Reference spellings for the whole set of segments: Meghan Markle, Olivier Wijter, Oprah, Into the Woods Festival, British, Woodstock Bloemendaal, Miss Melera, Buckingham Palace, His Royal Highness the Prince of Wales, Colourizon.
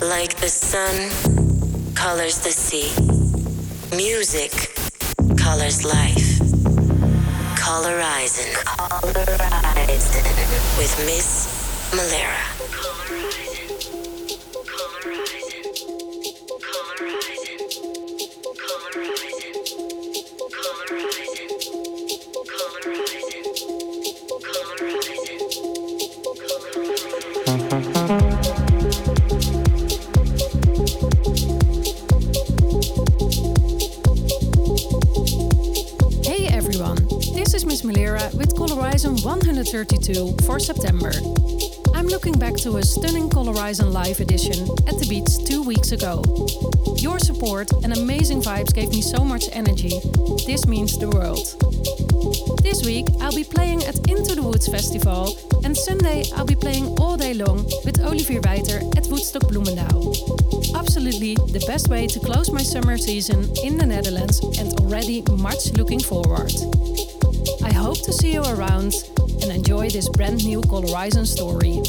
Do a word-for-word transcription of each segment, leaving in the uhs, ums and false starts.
Like the sun colors the sea, music colors life. Colourizon. Colourizon. With Miss Melera. thirty-two for September. I'm looking back to a stunning Colourizon live edition at the beach two weeks ago. Your support and amazing vibes gave me so much energy. This means the world. This week I'll be playing at Into the Woods Festival, and Sunday I'll be playing all day long with Olivier Wijter at Woodstock Bloemendaal. Absolutely the best way to close my summer season in the Netherlands, and already much looking forward. I hope to see you around. And enjoy this brand new Colourizon story.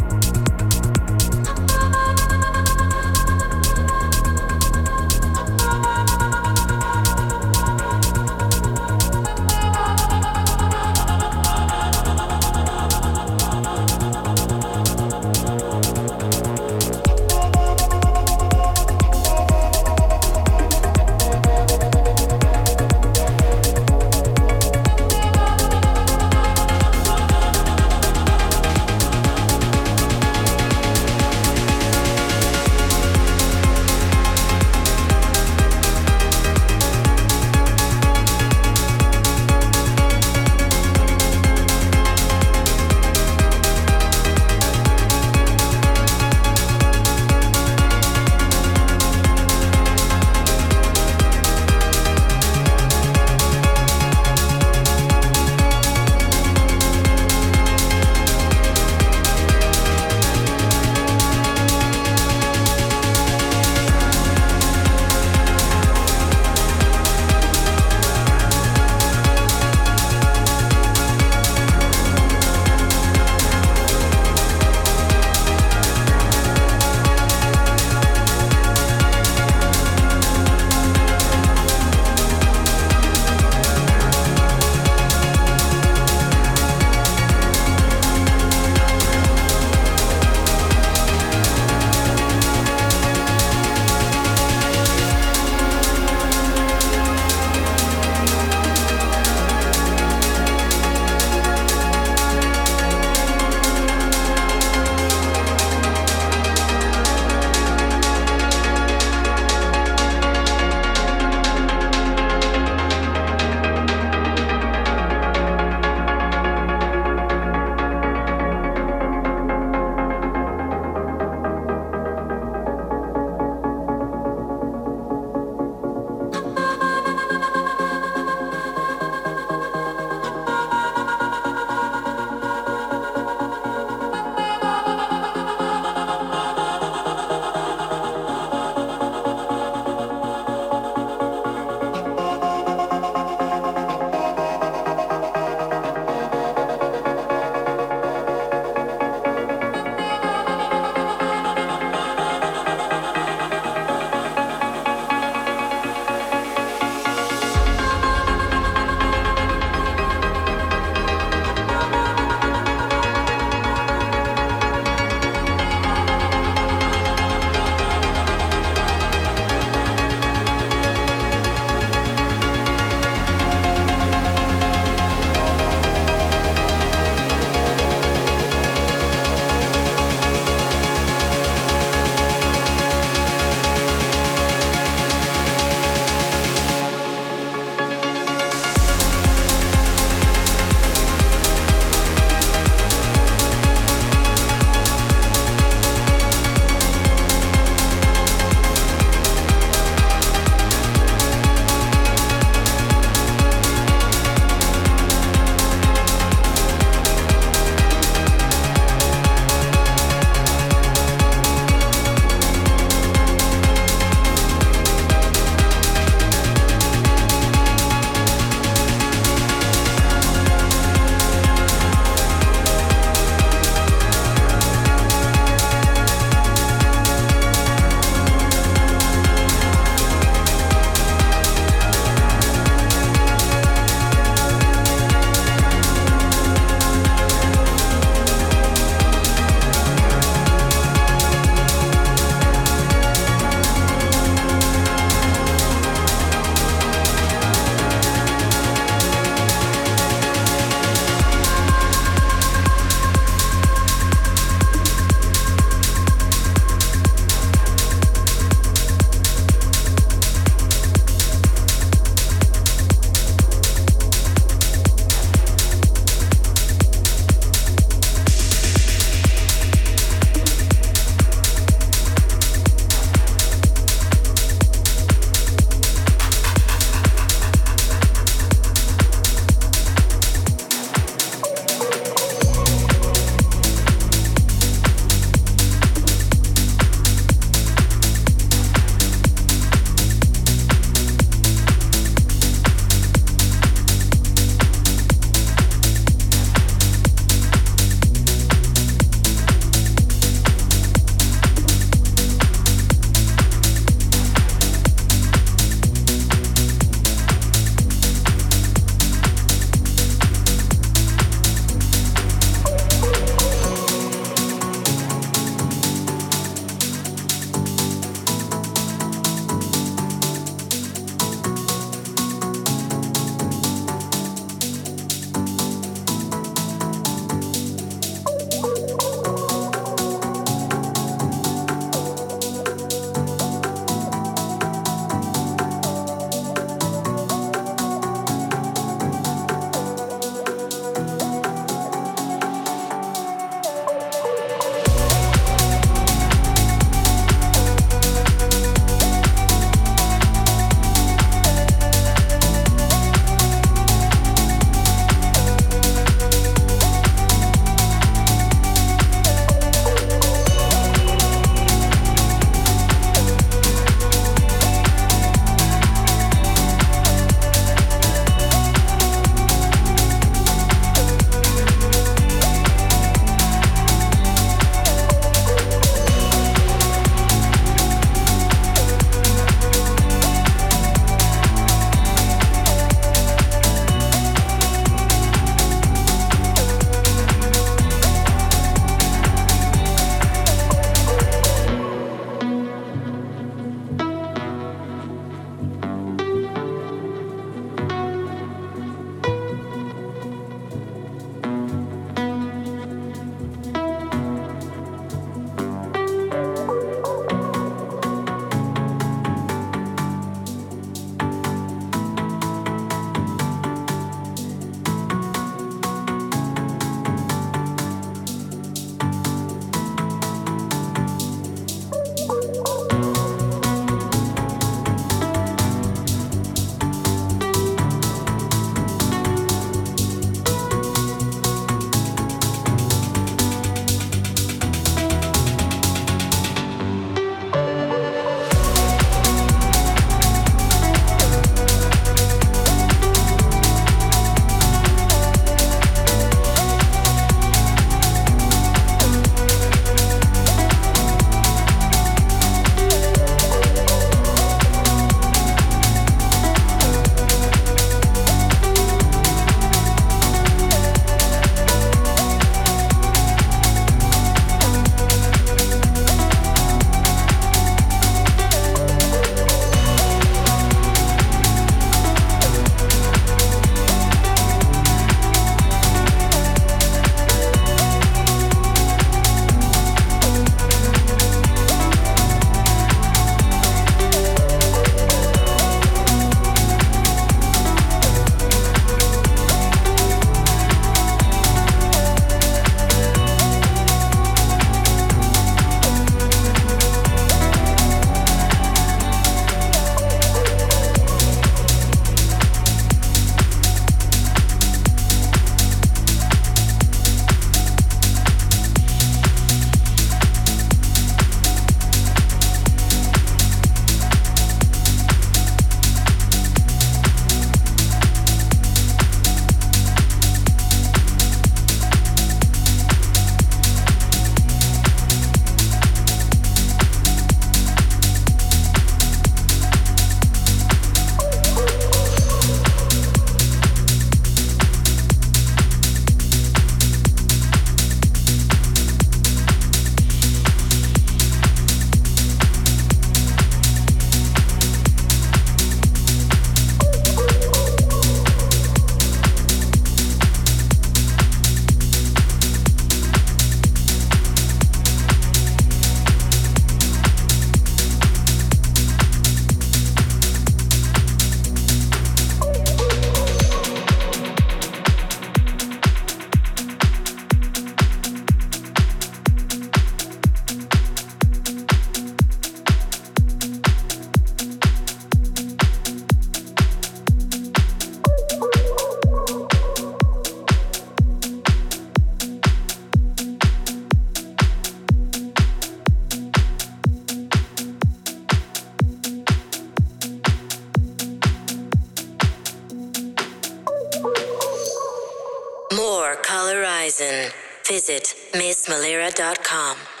Colourizon. Visit miss melera dot com.